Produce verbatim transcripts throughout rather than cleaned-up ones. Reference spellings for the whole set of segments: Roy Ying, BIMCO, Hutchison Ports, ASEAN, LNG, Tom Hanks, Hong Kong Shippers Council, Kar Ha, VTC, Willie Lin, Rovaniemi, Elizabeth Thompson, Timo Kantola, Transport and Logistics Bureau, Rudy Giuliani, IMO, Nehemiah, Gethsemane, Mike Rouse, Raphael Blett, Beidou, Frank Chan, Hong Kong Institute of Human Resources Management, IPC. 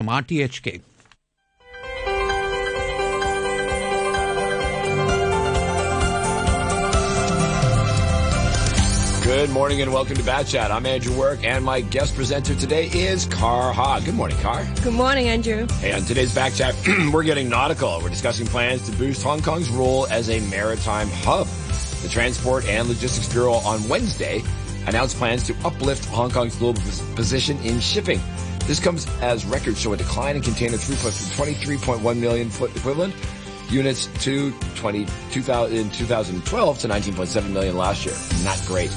from R T H K. Good morning and welcome to Backchat. I'm Andrew Work, and my guest presenter today is Kar Ha. Good morning, Kar. Good morning, Andrew. Hey, on today's Backchat, we're getting nautical. We're discussing plans to boost Hong Kong's role as a maritime hub. The Transport and Logistics Bureau on Wednesday announced plans to uplift Hong Kong's global position in shipping. This comes as records show a decline in container throughput from twenty-three point one million foot equivalent units to twenty, two thousand, in twenty twelve to nineteen point seven million last year. Not great.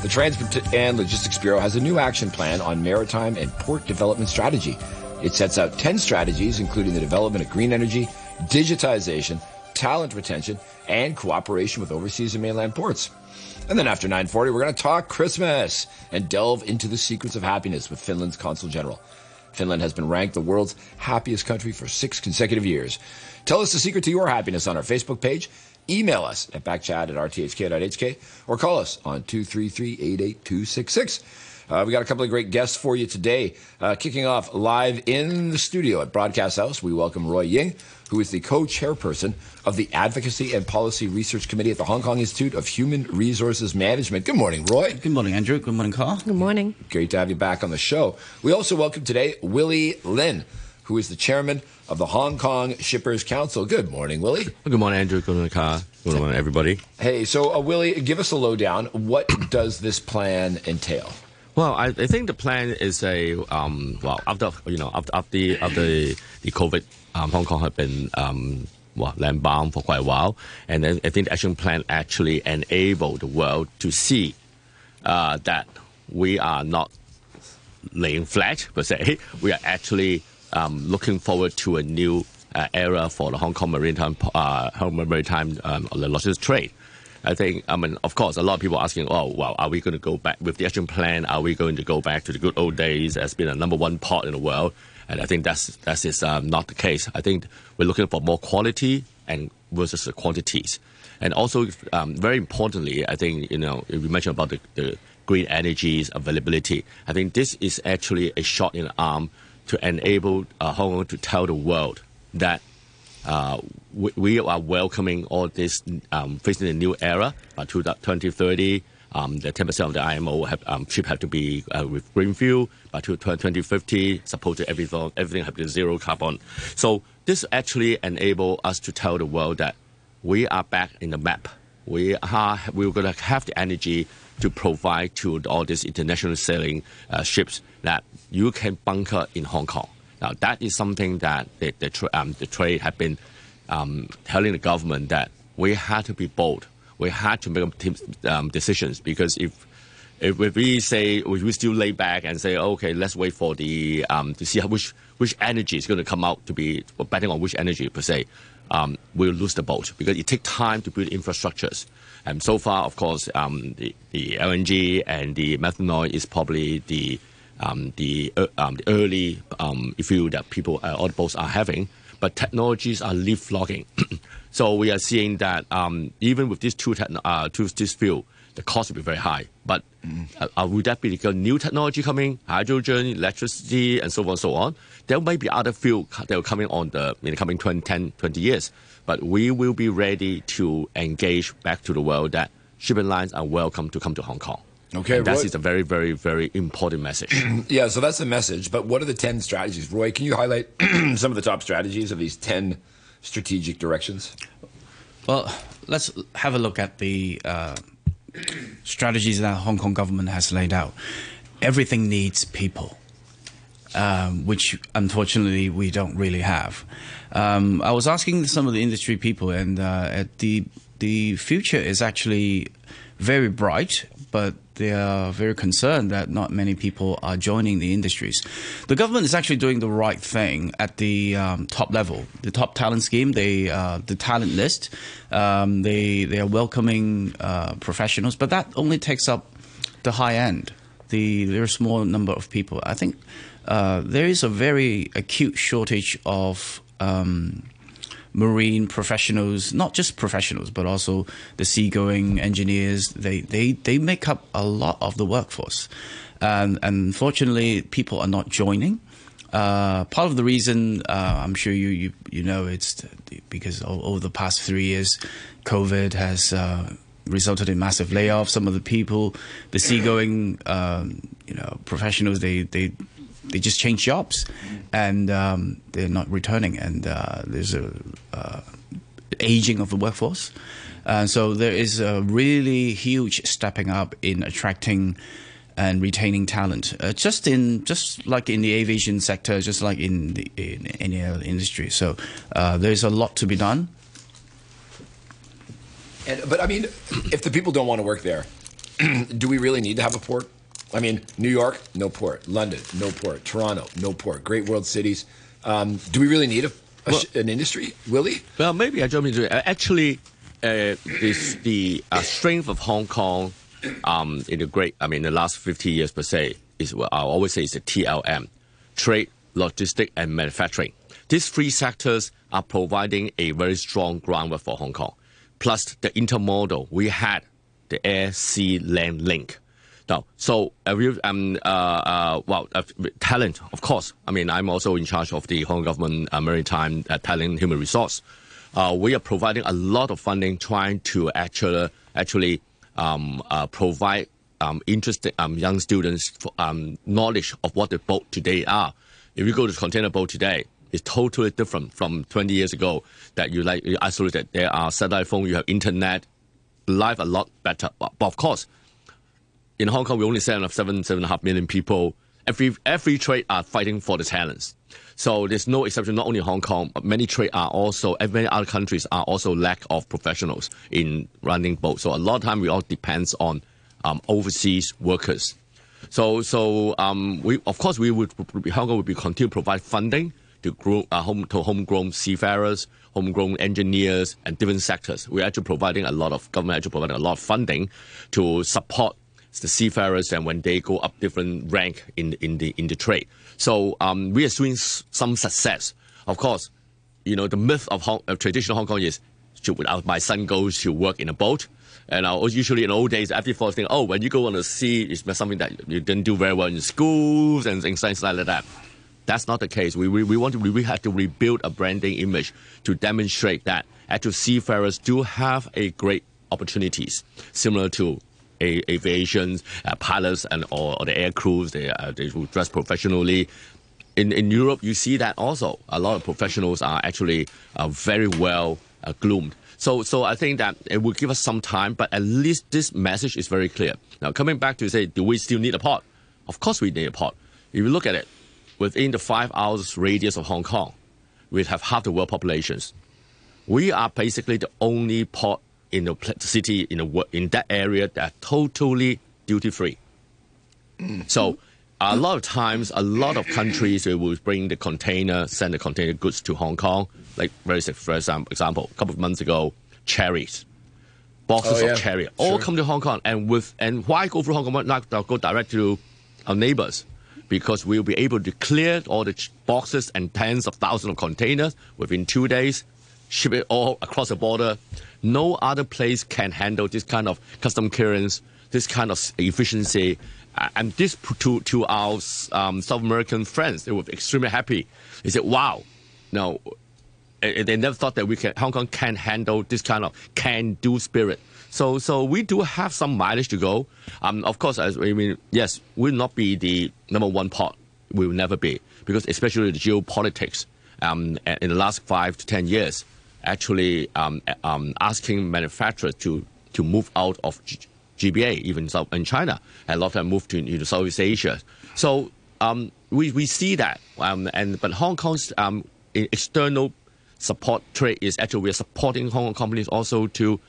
The Transport and Logistics Bureau has a new action plan on maritime and port development strategy. It sets out ten strategies, including the development of green energy, digitization, talent retention, and cooperation with overseas and mainland ports. And then after nine forty, we're going to talk Christmas and delve into the secrets of happiness with Finland's Consul General. Finland has been ranked the world's happiest country for six consecutive years. Tell us the secret to your happiness on our Facebook page. Email us at backchat at r t h k dot h k or call us on two three three, eight eight two six six. Uh, we got a couple of great guests for you today. Uh, kicking off live in the studio at Broadcast House, we welcome Roy Ying, who is the co-chairperson of the Advocacy and Policy Research Committee at the Hong Kong Institute of Human Resources Management. Good morning, Roy. Good morning, Andrew. Good morning, Carl. Good morning. Great to have you back on the show. We also welcome today Willie Lin, who is the chairman of the Hong Kong Shippers Council. Good morning, Willie. Good morning, Andrew. Good morning, Carl. Good morning, everybody. Hey, so uh, Willie, give us a lowdown. What does this plan entail? Well, I, I think the plan is a um, well after you know after after the, after the COVID, um, Hong Kong had been um, well landbound for quite a while, and then I think the action plan actually enabled the world to see uh, that we are not laying flat per se. We are actually um, looking forward to a new uh, era for the Hong Kong maritime uh, Hong Kong maritime um, logistics trade. I think, I mean, of course, a lot of people are asking, oh, well, are we going to go back with the action plan? Are we going to go back to the good old days as being a number one port in the world? And I think that's that is um, not the case. I think we're looking for more quality and versus the quantities. And also, um, very importantly, I think, you know, we mentioned about the, the green energies availability. I think this is actually a shot in the arm to enable uh, Hong Kong to tell the world that Uh, we, we are welcoming all this, um, facing a new era, uh, to that twenty thirty, um, the ten percent of the I M O have, um, ship have to be uh, with green fuel, by twenty fifty, supposed to everything, everything have to be zero carbon. So this actually enable us to tell the world that we are back in the map. We are, we're going to have the energy to provide to all these international sailing uh, ships that you can bunker in Hong Kong. Now, that is something that the, the, tra- um, the trade have been um, telling the government that we had to be bold. We had to make um, decisions because if, if we say, if we still lay back and say, okay, let's wait for the, um, to see how, which, which energy is going to come out to be, or betting on which energy per se, um, we'll lose the boat because it takes time to build infrastructures. And so far, of course, um, the, the L N G and the methanol is probably the Um, the, uh, um, the early um, fuel that people, uh, all the boats are having, but technologies are leapfrogging. So we are seeing that um, even with these two, techn- uh, two this fuel, the cost will be very high. But mm. uh, uh, would that be the new technology coming, hydrogen, electricity, and so on and so on? There might be other fuel that will come in on the, in the coming twenty, ten, twenty years, but we will be ready to engage back to the world that shipping lines are welcome to come to Hong Kong. Okay, that is a very, very, very important message. Yeah, so that's the message. But what are the ten strategies? Roy, can you highlight some of the top strategies of these ten strategic directions? Well, let's have a look at the uh, strategies that the Hong Kong government has laid out. Everything needs people, um, which unfortunately we don't really have. Um, I was asking some of the industry people, and uh, at the the future is actually very bright, but they are very concerned that not many people are joining the industries. The government is actually doing the right thing at the um, top level. The top talent scheme, they, uh, the talent list, um, they they are welcoming uh, professionals, but that only takes up the high end. The there's a small number of people. I think uh, there is a very acute shortage of um, marine professionals, not just professionals, but also the seagoing engineers. They they, they make up a lot of the workforce. Um, and unfortunately, people are not joining. Uh, part of the reason, uh, I'm sure you, you you know, it's because over the past three years, COVID has uh, resulted in massive layoffs. Some of the people, the seagoing, um, you know, professionals, they they they just change jobs, and um, they're not returning. And uh, there's a uh, aging of the workforce, and uh, so there is a really huge stepping up in attracting and retaining talent, uh, just in just like in the aviation sector, just like in the in any other industry. So uh, there's a lot to be done. And, but I mean, if the people don't want to work there, do we really need to have a port? I mean, New York, no port. London, no port. Toronto, no port. Great world cities. Um, do we really need a, a well, an industry, Willie? Well, maybe I jump into it. Actually, uh, this, the uh, strength of Hong Kong. Um, in the great, I mean, the last fifty years per se is what I always say is the T L M, trade, logistics, and manufacturing. These three sectors are providing a very strong groundwork for Hong Kong. Plus the intermodal, we had the air, sea, land link. Now, so uh, um, uh, uh, well, uh, talent, of course. I mean, I'm also in charge of the Hong Kong government uh, maritime uh, talent and human resource. Uh, we are providing a lot of funding, trying to actually actually. Um, uh, provide um, interesting um, young students for, um, knowledge of what the boat today are. If you go to the container boat today, it's totally different from twenty years ago. That you like you isolated. There are satellite phone, you have internet, life a lot better. But, but of course, in Hong Kong we only seven of seven seven and a half million people. Every every trade are fighting for the talents. So there's no exception. Not only Hong Kong, but many trade are also, and many other countries are also lack of professionals in running boats. So a lot of time we all depends on um, overseas workers. So so um, we of course we would Hong Kong would be continue to provide funding to grow uh, home to homegrown seafarers, homegrown engineers, and different sectors. We're actually providing a lot of government actually providing a lot of funding to support the seafarers, and when they go up different rank in in the in the trade. So um, we are seeing some success. Of course, you know, the myth of, Hong, of traditional Hong Kong is, my son goes to work in a boat. And I was usually in old days, every first thing, oh, when you go on the sea, it's something that you didn't do very well in schools and things like that. That's not the case. We, we, we, want to, we have to rebuild a branding image to demonstrate that actual seafarers do have a great opportunities, similar to A, aviation, uh, pilots, and or, or the air crews, they, uh, they will dress professionally. In in Europe, you see that also. A lot of professionals are actually uh, very well uh, groomed. So so I think that it will give us some time, but at least this message is very clear. Now, coming back to say, do we still need a port? Of course we need a port. If you look at it, within the five hours radius of Hong Kong, we have half the world populations. We are basically the only port in the city, in the in that area, that are totally duty free. So, a lot of times, a lot of countries they will bring the container, send the container goods to Hong Kong. Like, very for example, a couple of months ago, cherries, boxes oh, yeah. of cherry, sure. all come to Hong Kong. And with and why go through Hong Kong? Why not go direct to our neighbors? Because we will be able to clear all the boxes and tens of thousands of containers within two days. Ship it all across the border. No other place can handle this kind of custom clearance, this kind of efficiency. And this to, to our um, South American friends, they were extremely happy. They said, wow, no, they never thought that we can, Hong Kong can handle this kind of can-do spirit. So so we do have some mileage to go. Um, of course, I mean, yes, we'll not be the number one port. We will never be, because especially the geopolitics um, in the last five to ten years, actually um, um, asking manufacturers to, to move out of G B A, even in China, and a lot of them moved to you know, Southeast Asia. So um, we, we see that, um, and but Hong Kong's um, external support trade is actually we are supporting Hong Kong companies also to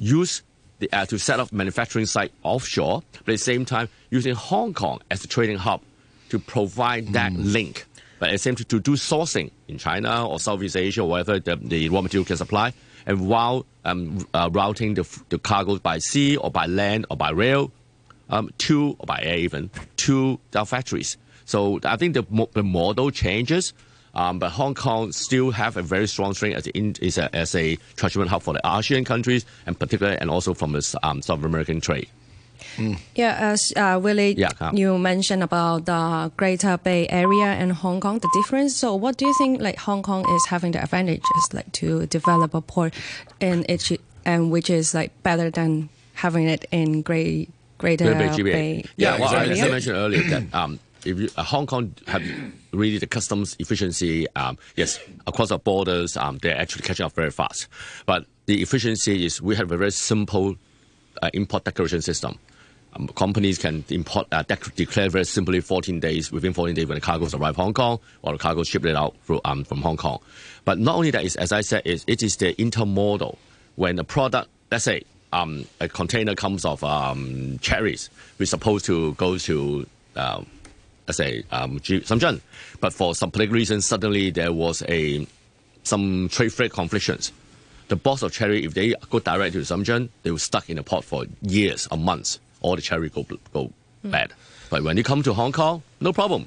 use, the, uh, to set up manufacturing site offshore, but at the same time using Hong Kong as a trading hub to provide that mm. link. But it seems to do sourcing in China or Southeast Asia or wherever the, the raw material can supply, and while um, uh, routing the, the cargoes by sea or by land or by rail um, to, or by air even, to our factories. So I think the, the model changes, um, but Hong Kong still have a very strong strength as, in, as, a, as a transshipment hub for the ASEAN countries, and particularly, and also from the um, South American trade. Mm. Yeah, as uh, Willie, yeah, you mentioned about the Greater Bay Area and Hong Kong, the difference. So what do you think like Hong Kong is having the advantages like to develop a port in it, and which is like better than having it in Great Greater Bay, G B A. Bay yeah, well, area? As I mentioned earlier, that um, if you, uh, Hong Kong have really the customs efficiency, um, yes, across the borders, um, they're actually catching up very fast. But the efficiency is we have a very simple uh, import declaration system. Um, companies can import uh, dec declare very simply fourteen days, within fourteen days when the cargoes arrive Hong Kong, or the cargo shipped it out through, um, from Hong Kong. But not only that, is, as I said, is, it is the intermodal. When a product, let's say um, a container comes of um, cherries, we're supposed to go to, uh, let's say, um, Shenzhen. But for some particular reason, suddenly there was a some trade freight conflicts. The box of cherry, if they go direct to Shenzhen, they were stuck in the port for years or months. All the cherry go go bad. Mm. But when you come to Hong Kong, no problem.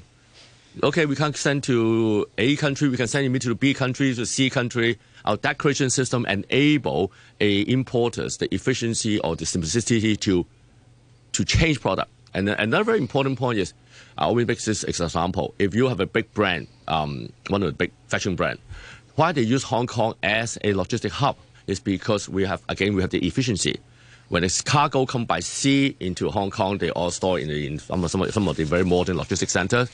Okay, we can send to A country, we can send it to B country, to C country. Our declaration system enable a importers the efficiency or the simplicity to to change product. And another very important point is, I always make this example. If you have a big brand, um, one of the big fashion brand, why they use Hong Kong as a logistic hub is because we have, again, we have the efficiency. When this cargo come by sea into Hong Kong, they all store in, the, in some, of, some of the very modern logistics centers.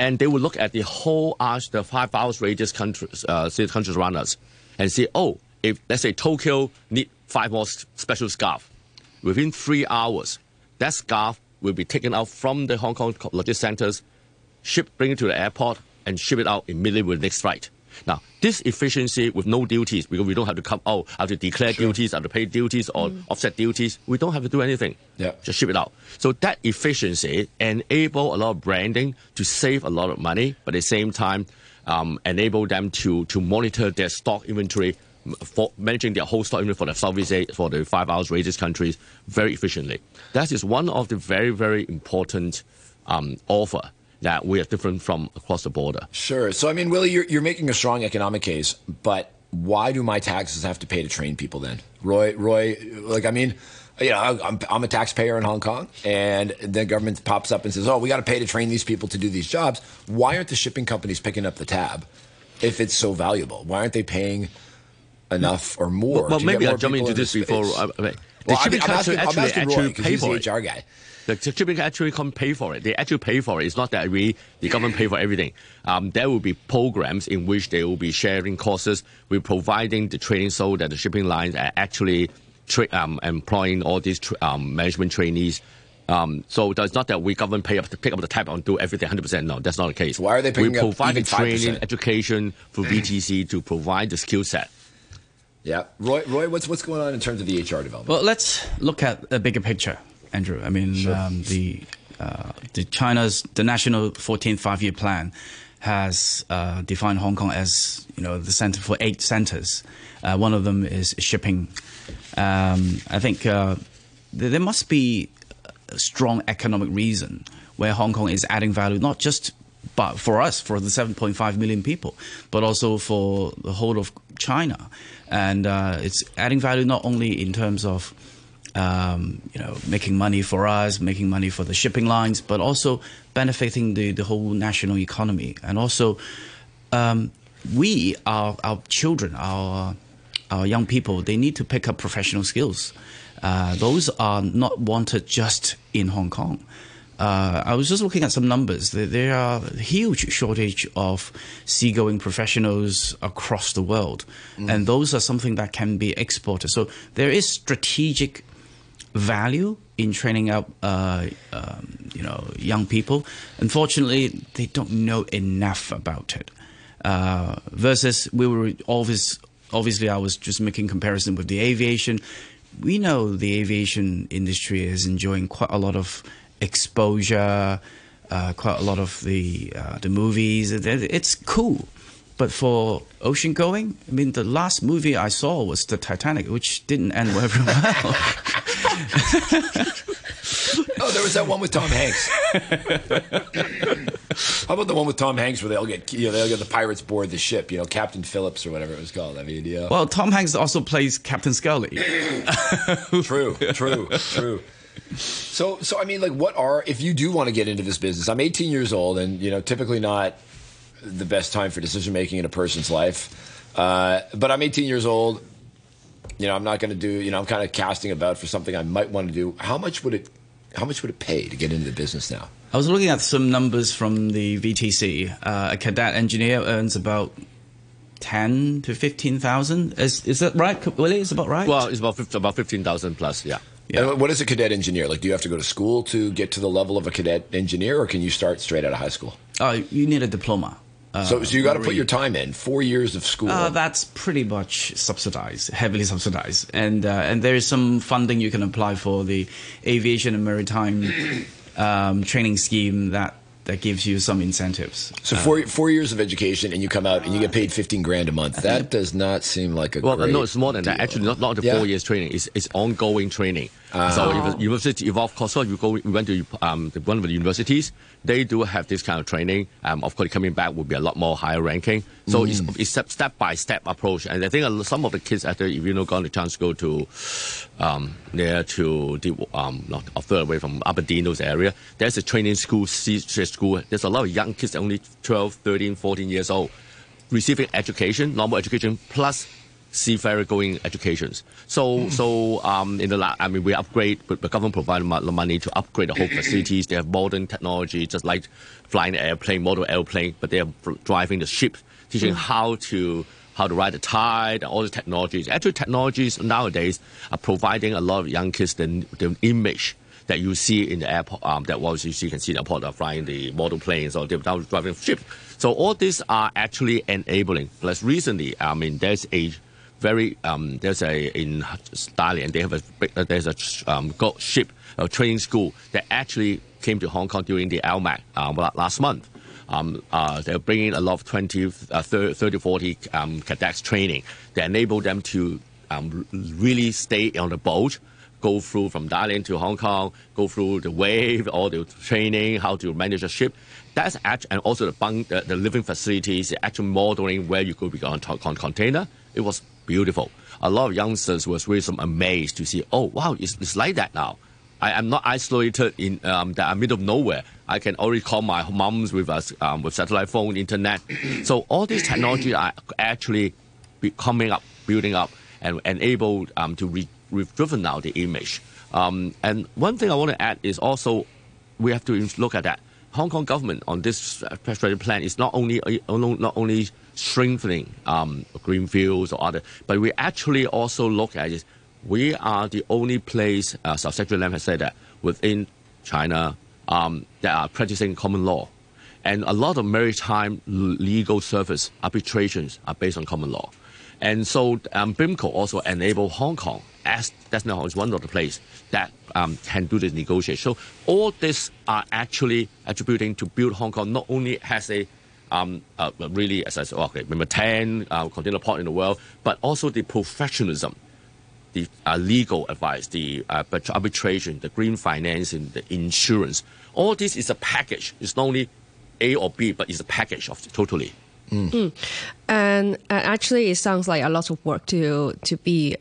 And they will look at the whole arch, the five hours radius countries, uh, city countries around us, and say, oh, if let's say Tokyo need five more special scarf, within three hours, that scarf will be taken out from the Hong Kong logistics centers, ship, bring it to the airport, and ship it out immediately with the next flight. Now, this efficiency with no duties, because we don't have to come, oh, I have to declare sure. duties, I have to pay duties or mm. offset duties. We don't have to do anything. Yeah. Just ship it out. So that efficiency enable a lot of branding to save a lot of money, but at the same time, um, enable them to, to monitor their stock inventory, for managing their whole stock inventory for the Southeast Asia, for the five hours radius countries very efficiently. That is one of the very, very important um, offer that we are different from across the border. Sure. So, I mean, Willie, you're, you're making a strong economic case, but why do my taxes have to pay to train people then? Roy, Roy, like, I mean, you know, I'm, I'm a taxpayer in Hong Kong, and the government pops up and says, oh, we got to pay to train these people to do these jobs. Why aren't the shipping companies picking up the tab if it's so valuable? Why aren't they paying enough or more? Well, well maybe I'll jump into this before. I mean, the shipping companies actually pay for it. Guy. The shipping actually can't pay for it. They actually pay for it. It's not that we, the government pay for everything. Um, there will be programs in which they will be sharing courses. We're providing the training so that the shipping lines are actually tra um, employing all these tra um, management trainees. Um, so it's not that we government pay up to pick up the tab and do everything one hundred percent. No, that's not the case. Why are they picking up even five percent? We're providing training, education for V T C to provide the skill set. Yeah. Roy, Roy, what's, what's going on in terms of the H R development? Well, let's look at the bigger picture. Andrew, I mean, sure. um, the uh, the China's the national fourteenth five-year plan has uh, defined Hong Kong as you know the center for eight centers. Uh, one of them is shipping. Um, I think uh, th there must be a strong economic reason where Hong Kong is adding value, not just but for us, for the seven point five million people, but also for the whole of China, and uh, it's adding value not only in terms of Um, you know, making money for us, making money for the shipping lines, but also benefiting the, the whole national economy. And also, um, we, our, our children, our, our young people, they need to pick up professional skills. Uh, those are not wanted just in Hong Kong. Uh, I was just looking at some numbers. There, there are a huge shortage of seagoing professionals across the world. Mm. And those are something that can be exported. So there is strategic value in training up, uh, um, you know, young people. Unfortunately, they don't know enough about it. Uh, versus, we were always, obviously, I was just making comparison with the aviation. We know the aviation industry is enjoying quite a lot of exposure, uh, quite a lot of the uh, the movies. It's cool. But for ocean going, I mean, the last movie I saw was The Titanic, which didn't end very well. Oh, there was that one with Tom Hanks. How about the one with Tom Hanks where they'll get, you know, they'll get the pirates board the ship, you know, Captain Phillips or whatever it was called. I mean, you know. Well, Tom Hanks also plays Captain Scully. True, true, true. So, so I mean, like, what are, if you do want to get into this business, I'm eighteen years old and, you know, typically not the best time for decision making in a person's life. Uh, but I'm eighteen years old. You know, I'm not going to do, you know, I'm kind of casting about for something I might want to do. How much would it, how much would it pay to get into the business now? I was looking at some numbers from the V T C. Uh, a cadet engineer earns about ten to fifteen thousand. Is is that right, Willie? Is about right? Well, it's about about fifteen thousand plus. Yeah. Yeah. And what is a cadet engineer? Like, do you have to go to school to get to the level of a cadet engineer, or can you start straight out of high school? Oh, you need a diploma. Uh, so, so you got to put your time in. Four years of school. Uh, that's pretty much subsidized, heavily subsidized, and uh, and there is some funding you can apply for the aviation and maritime um, training scheme that. That gives you some incentives. So four, um, four years of education and you come out and you get paid fifteen grand a month. That does not seem like a well, great Well, no, it's more than deal. That. Actually, not, not the yeah. four years training. It's, it's ongoing training. Uh, so oh. if university, if of course, so you go, we went to um, one of the universities. They do have this kind of training. Um, of course, coming back would be a lot more higher ranking. So mm. it's, it's a step-by-step approach. And I think some of the kids, after, if you know, got the chance to go to um, near to the, um, not a third away from Aberdeen, those area, there's a training school, school. There's a lot of young kids, only twelve, thirteen, fourteen years old, receiving education, normal education, plus seafarer-going educations. So, mm. so um, in the la I mean, we upgrade, but the government provided the money to upgrade the whole facilities. They have modern technology, just like flying an airplane, model airplane, but they are driving the ship, teaching mm. how to how to ride the tide, all the technologies. Actually, technologies nowadays are providing a lot of young kids the, the image that you see in the airport, um, that was you, see, you can see the airport are flying the model planes or they're driving ships. So all these are actually enabling. Plus, recently, I mean, there's a very um, there's a in Thailand they have a uh, there's a um, ship a training school that actually came to Hong Kong during the L M A C um, last month. Um, uh, they're bringing a lot of twenty, thirty, forty um, cadets training. They enable them to um, really stay on the boat. Go through from Thailand to Hong Kong, go through the wave, all the training, how to manage a ship. That's actually, and also the bunk, the, the living facilities, the actual modeling where you could be on, on container. It was beautiful. A lot of youngsters were really some amazed to see, oh, wow, it's, it's like that now. I am not isolated in um, the middle of nowhere. I can already call my moms with us, um, with satellite phone, internet. So all these technology are actually be coming up, building up, and enabled um, to re We've driven out the image. Um, and one thing I want to add is also we have to look at that. Hong Kong government on this strategic plan is not only not only strengthening um, green fields or other, but we actually also look at it. We are the only place, uh, Secretary Lam has said that, within China um, that are practicing common law. And a lot of maritime legal service arbitrations are based on common law. And so um, BIMCO also enabled Hong Kong as that's now is one of the place that um, can do this negotiation. So all this are actually attributing to build Hong Kong not only has a um, uh, really as I said, okay, number ten uh, container port in the world, but also the professionalism, the uh, legal advice, the uh, arbitration, the green financing, the insurance. All this is a package. It's not only A or B, but it's a package of totally. Mm. Mm. And uh, actually, it sounds like a lot of work to to be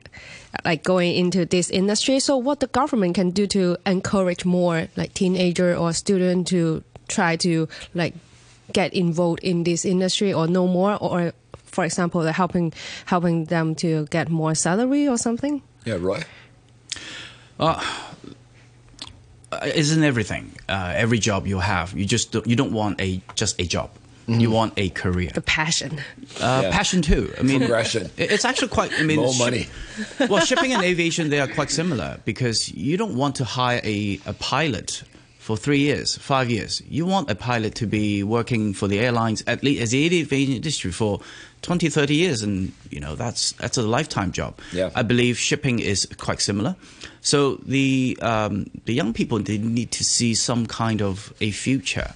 like going into this industry. So, what the government can do to encourage more like teenager or student to try to like get involved in this industry or know more, or, or for example, like helping helping them to get more salary or something. Yeah, Roy. Uh, isn't everything uh, every job you have? You just do, you don't want a just a job. Mm-hmm. You want a career. The passion. Uh, yeah. Passion too. I mean, progression. It's actually quite, I mean. More money. Well, shipping and aviation, they are quite similar because you don't want to hire a, a pilot for three years, five years. You want a pilot to be working for the airlines, at least as the aviation industry for twenty, thirty years. And, you know, that's, that's a lifetime job. Yeah. I believe shipping is quite similar. So the, um, the young people, they need to see some kind of a future.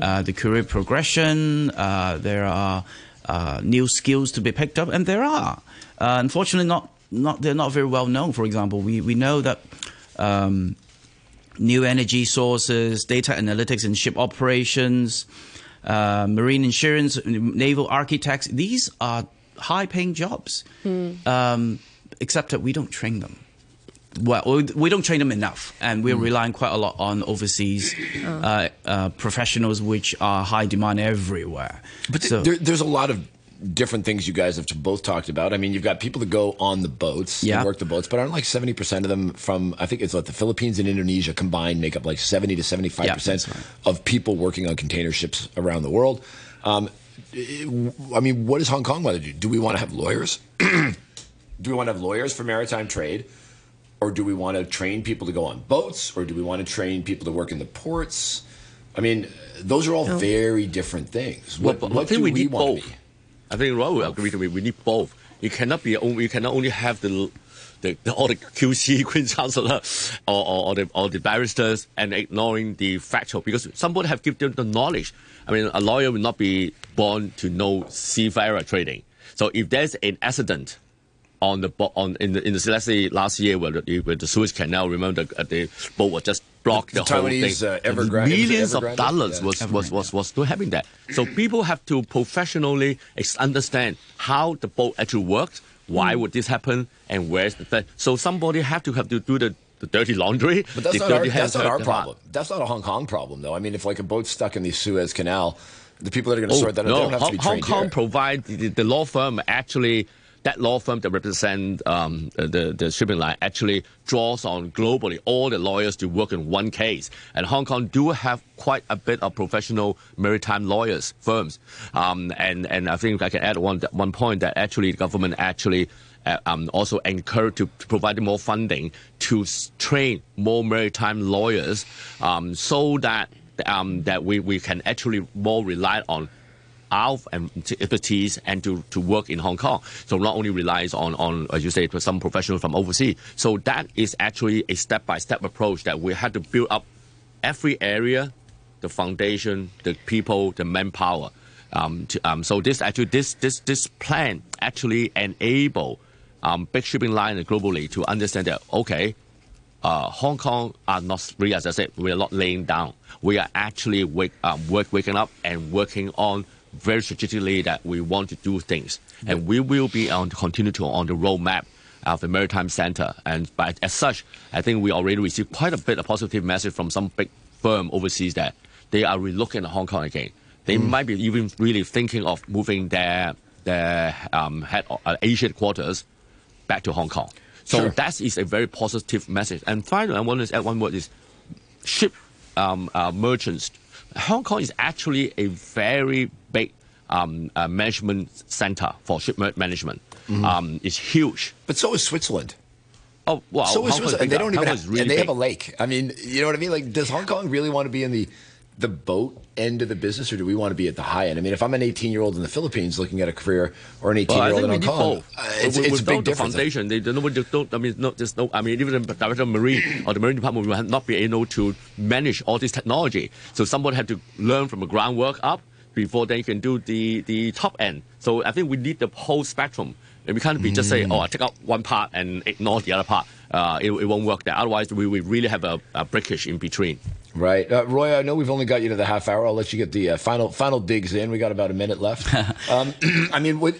Uh, the career progression, uh, there are uh, new skills to be picked up, and there are. Uh, unfortunately, not, not, they're not very well known. For example, we, we know that um, new energy sources, data analytics and ship operations, uh, marine insurance, naval architects, these are high-paying jobs, mm. um, except that we don't train them. well, we don't train them enough, and we're mm. relying quite a lot on overseas oh. uh, uh, professionals, which are high demand everywhere. But so, there, there's a lot of different things you guys have both talked about. I mean, you've got people that go on the boats, yeah. and work the boats, but aren't like seventy percent of them from, I think it's like the Philippines and Indonesia combined make up like seventy to seventy-five percent yeah, right. of people working on container ships around the world. Um, I mean, what does Hong Kong want to do? Do we want to have lawyers? Do we want to have lawyers for maritime trade? Or do we want to train people to go on boats? Or do we want to train people to work in the ports? I mean, those are all oh. very different things. What, well, what do we, we need want both. To be? I think Roy will agree to me. We need both. You cannot be only, you cannot only have the, the, the all the Q C, Queen Chancellor, or, or, or the or the barristers, and ignoring the factual, because somebody have given them the knowledge. I mean, a lawyer will not be born to know seafarer trading. So if there's an accident on the on in the, in the let's say last year where the, where the Suez Canal, remember the, the boat was just blocked, the, the, the whole Taiwanese, thing. Uh, Evergrande, millions Evergrande? of dollars yeah. was, Evergrande, was was was still having that. So people have to professionally understand how the boat actually works, why mm. would this happen, and where's the thing. So somebody have to have to do the, the dirty laundry. But that's not our, that's not our problem. Heart. That's not a Hong Kong problem, though. I mean, if like a boat's stuck in the Suez Canal, the people that are going to oh, sort that out no, don't have Hong, to be trained Hong Kong here. Provides the, the law firm actually. That law firm that represents um, the, the shipping line actually draws on globally all the lawyers to work in one case. And Hong Kong do have quite a bit of professional maritime lawyers firms. Um, and, and I think I can add one, one point that actually the government actually uh, um, also encouraged to, to provide more funding to train more maritime lawyers um, so that, um, that we, we can actually more rely on our expertise and to, to work in Hong Kong. So not only relies on, on as you say, some professionals from overseas. So that is actually a step-by-step approach that we had to build up every area, the foundation, the people, the manpower. Um, to, um, so this actually this this this plan actually enable um, big shipping lines globally to understand that, okay, Uh, Hong Kong are not, really, as I said, we are not laying down. We are actually wake, um, work, waking up and working on very strategically that we want to do things. Yeah. And we will be on continue to on the roadmap of the Maritime Center. And by, as such, I think we already received quite a bit of positive message from some big firm overseas that they are relooking at Hong Kong again. They mm. might be even really thinking of moving their, their um, head, uh, Asian quarters back to Hong Kong. So sure. that is a very positive message. And finally, I want to add one word is ship um, uh, merchants. Hong Kong is actually a very big um, uh, management center for ship management. Mm-hmm. um, it's huge. But so is Switzerland. Oh, well, so is Switzerland. And they don't even have, really and they have a lake. I mean, you know what I mean? Like, does Hong Kong really want to be in the, the boat end of the business, or do we want to be at the high end? I mean, if I'm an eighteen-year-old in the Philippines looking at a career, or an eighteen-year-old well, in Hong Kong, uh, it's, it's a big the difference. Foundation, they don't, nobody, don't, I mean, no, there's no, I mean, even the director of Marine or the Marine Department will not be able to manage all this technology. So someone had to learn from the groundwork up before they can do the, the top end. So I think we need the whole spectrum. And we can't be mm. just say, oh, I take out one part and ignore the other part. Uh, it, it won't work there. Otherwise, we, we really have a, a breakage in between. Right. Uh, Roy, I know we've only got you to the half hour. I'll let you get the uh, final final digs in. We got about a minute left. um, I mean, what,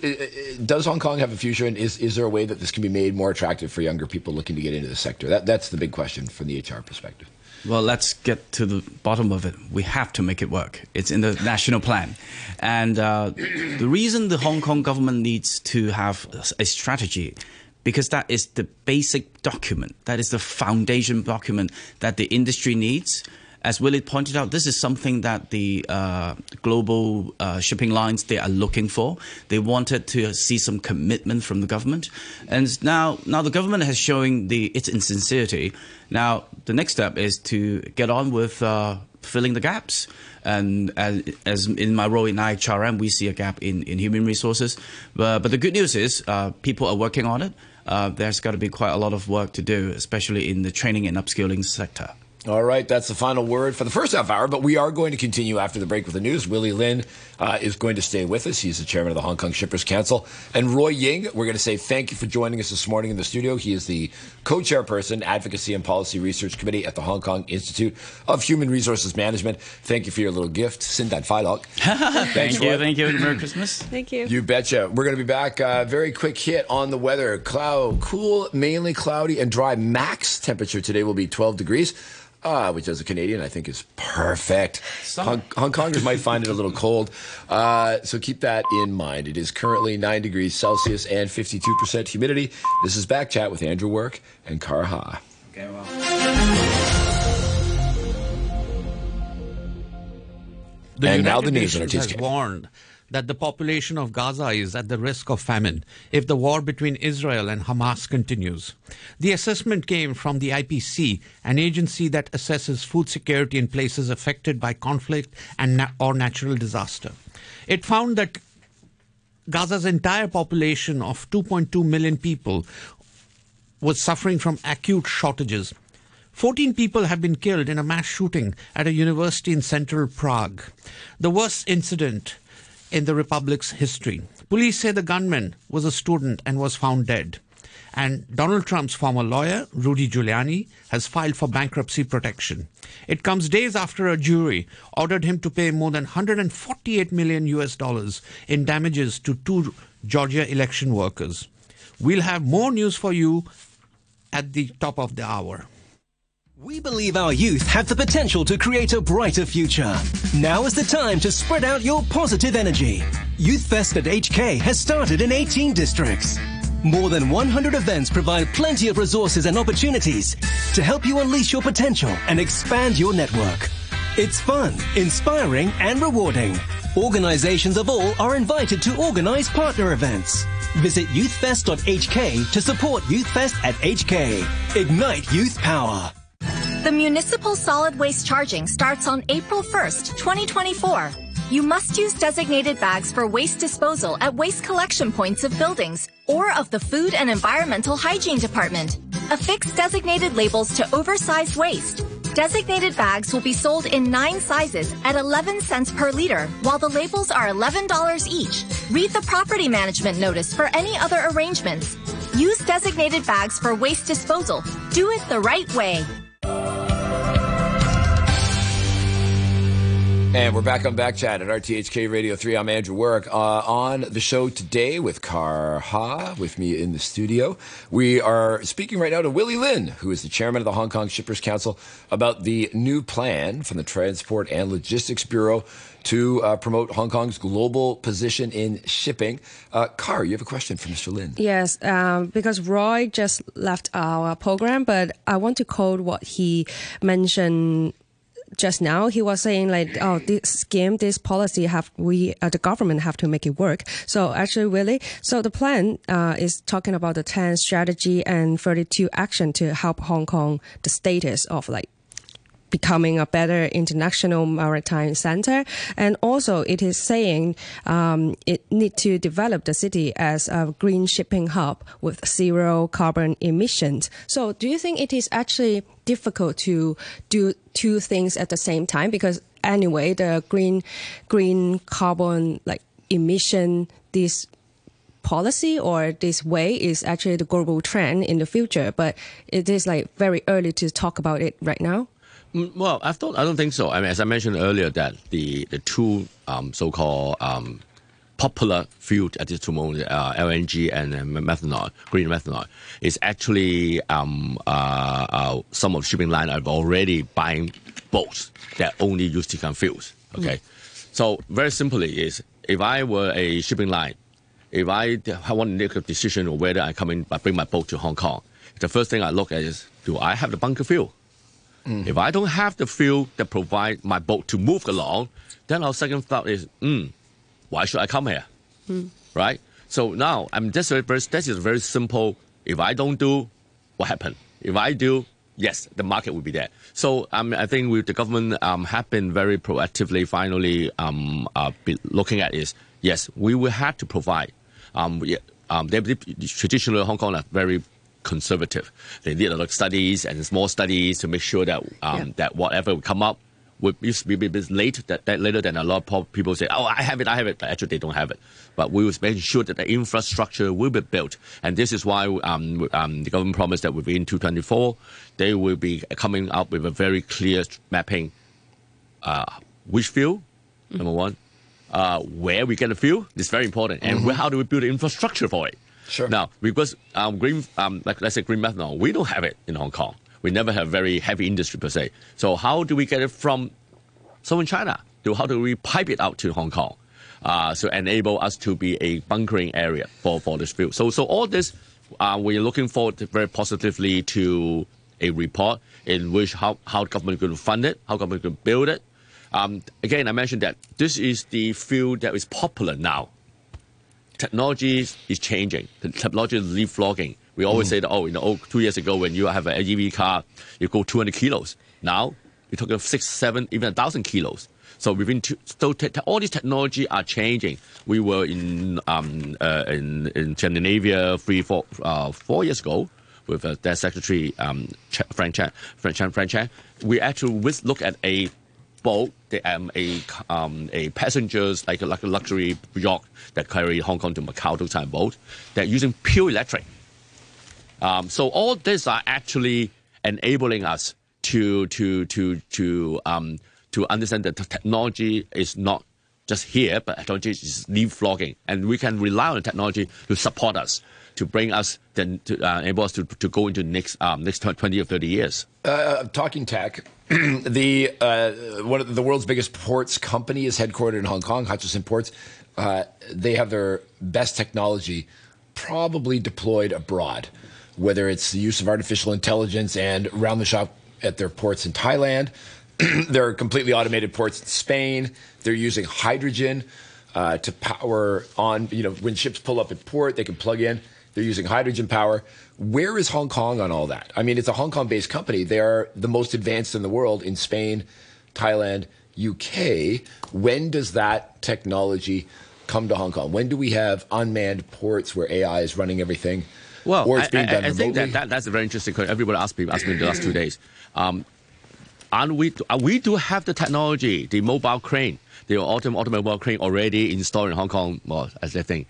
does Hong Kong have a future? And is, is there a way that this can be made more attractive for younger people looking to get into the sector? That, that's the big question from the H R perspective. Well, let's get to the bottom of it. We have to make it work. It's in the national plan. And uh, the reason the Hong Kong government needs to have a strategy, because that is the basic document, that is the foundation document that the industry needs. As Willie pointed out, this is something that the uh, global uh, shipping lines, they are looking for. They wanted to see some commitment from the government. And now now the government has showing the, its insincerity. Now, the next step is to get on with uh, filling the gaps. And as, as in my role in I H R M, we see a gap in, in human resources. But, but the good news is uh, people are working on it. Uh, there's got to be quite a lot of work to do, especially in the training and upskilling sector. All right, that's the final word for the first half hour, but we are going to continue after the break with the news. Willie Lin uh, is going to stay with us. He's the chairman of the Hong Kong Shippers Council. And Roy Ying, we're going to say thank you for joining us this morning in the studio. He is the co-chairperson, Advocacy and Policy Research Committee at the Hong Kong Institute of Human Resources Management. Thank you for your little gift. Sin dat Fidok. Thank you, thank you. Merry Christmas. Thank you. You betcha. We're going to be back. Uh, very quick hit on the weather. Cloud, cool, mainly cloudy and dry. Max temperature today will be twelve degrees. Uh, which as a Canadian, I think is perfect. Hong, Hong Kongers might find it a little cold. Uh, so keep that in mind. It is currently nine degrees Celsius and fifty-two percent humidity. This is Backchat with Andrew Work and Kar Ha. Okay, well. The and United now the news on R T H K. Warned that the population of Gaza is at the risk of famine if the war between Israel and Hamas continues. The assessment came from the I P C, an agency that assesses food security in places affected by conflict and na- or natural disaster. It found that Gaza's entire population of two point two million people was suffering from acute shortages. fourteen people have been killed in a mass shooting at a university in central Prague, the worst incident in the Republic's history. Police say the gunman was a student and was found dead. And Donald Trump's former lawyer, Rudy Giuliani, has filed for bankruptcy protection. It comes days after a jury ordered him to pay more than one hundred forty-eight million U S dollars in damages to two Georgia election workers. We'll have more news for you at the top of the hour. We believe our youth have the potential to create a brighter future. Now is the time to spread out your positive energy. Youth Fest at H K has started in eighteen districts. More than one hundred events provide plenty of resources and opportunities to help you unleash your potential and expand your network. It's fun, inspiring, and rewarding. Organizations of all are invited to organize partner events. Visit youth fest dot h k to support Youth Fest at H K. Ignite youth power. The municipal solid waste charging starts on April first, twenty twenty-four. You must use designated bags for waste disposal at waste collection points of buildings or of the Food and Environmental Hygiene Department. Affix designated labels to oversized waste. Designated bags will be sold in nine sizes at eleven cents per liter, while the labels are eleven dollars each. Read the property management notice for any other arrangements. Use designated bags for waste disposal. Do it the right way. And we're back on Backchat at R T H K Radio three. I'm Andrew Work. Uh, on the show today with Kar Ha, with me in the studio, we are speaking right now to Willie Lin, who is the chairman of the Hong Kong Shippers Council, about the new plan from the Transport and Logistics Bureau to uh, promote Hong Kong's global position in shipping. Uh, Kar, you have a question for Mister Lin. Yes, um, because Roy just left our program, but I want to quote what he mentioned just now. He was saying like, oh, this scheme, this policy, have we, uh, the government have to make it work. So actually, really, so the plan uh, is talking about the ten strategy and thirty-two action to help Hong Kong the status of like becoming a better international maritime center. And also it is saying um, it need to develop the city as a green shipping hub with zero carbon emissions. So do you think it is actually difficult to do two things at the same time? Because anyway, the green green carbon like emission, this policy or this way is actually the global trend in the future. But it is like very early to talk about it right now. Well, I thought I don't think so. I mean, as I mentioned earlier, that the the two um, so-called um, popular fuel at this moment, uh, L N G and methanol, green methanol, is actually um, uh, uh, some of shipping lines are already buying boats that only use these kind of fuels. Okay, mm. So very simply is if I were a shipping line, if I want to make a decision on whether I come in, I bring my boat to Hong Kong, the first thing I look at is do I have the bunker fuel? Mm-hmm. If I don't have the fuel that provides my boat to move along, then our second thought is, hmm, why should I come here? Mm. Right? So now, I'm just very, that is very simple. If I don't do, what happened? If I do, yes, the market will be there. So um, I think we, the government um, have been very proactively, finally um, uh, looking at is, yes, we will have to provide. Um, we, um, they, they, traditionally, Hong Kong are very conservative. They did a lot of studies and small studies to make sure that um, yeah. that whatever would come up would be a bit late, that, that later than a lot of people say, oh, I have it, I have it, but actually they don't have it. But we will make sure that the infrastructure will be built. And this is why um, um, the government promised that within two thousand twenty-four, they will be coming up with a very clear mapping, uh, which field, mm-hmm. number one, uh, where we get the field is very important, and mm-hmm. how do we build the infrastructure for it? Sure. Now, because um, green, um, like let's say green methanol, we don't have it in Hong Kong. We never have very heavy industry per se. So how do we get it from someone in China? To how do we pipe it out to Hong Kong? Uh, so enable us to be a bunkering area for, for this field. So so all this, uh, we're looking forward to very positively to a report in which how, how government is going to fund it, how government is going to build it. Um, again, I mentioned that this is the field that is popular now. Technology is changing. The technology is leapfrogging. We always mm. say that, oh, you know, oh, two years ago when you have an E V car, you go two hundred kilos. Now, you're talking six, seven, even a thousand kilos. So within two, so te- te- all these technology are changing. We were in um, uh, in, in Scandinavia three, four, uh, four years ago with uh, their secretary um, Ch- Frank Chan, Frank Chan, Frank Chan. We actually with look at a boat, the, um, a um, a passengers like a, like a luxury yacht that carry Hong Kong to Macau, those type of boat. They're using pure electric. Um, so all these are actually enabling us to to to to um, to understand that the technology is not just here, but technology is leapfrogging, and we can rely on the technology to support us, to bring us, then to uh, enable us to, to go into next um, next twenty or thirty years. Uh, talking tech. The uh, one of the world's biggest ports company is headquartered in Hong Kong, Hutchison Ports. Uh, they have their best technology probably deployed abroad, whether it's the use of artificial intelligence and round the shop at their ports in Thailand. There are completely automated ports in Spain. They're using hydrogen uh, to power on. You know, when ships pull up at port, they can plug in. They're using hydrogen power. Where is Hong Kong on all that? I mean, it's a Hong Kong-based company. They are the most advanced in the world in Spain, Thailand, U K. When does that technology come to Hong Kong? When do we have unmanned ports where A I is running everything? Well, or it's being I, I, done I remotely? think that, that that's a very interesting question. Everybody asked me, asked me in the last two days. Um, and we, we do have the technology, the mobile crane, the autom- automobile crane already installed in Hong Kong, well, as I think,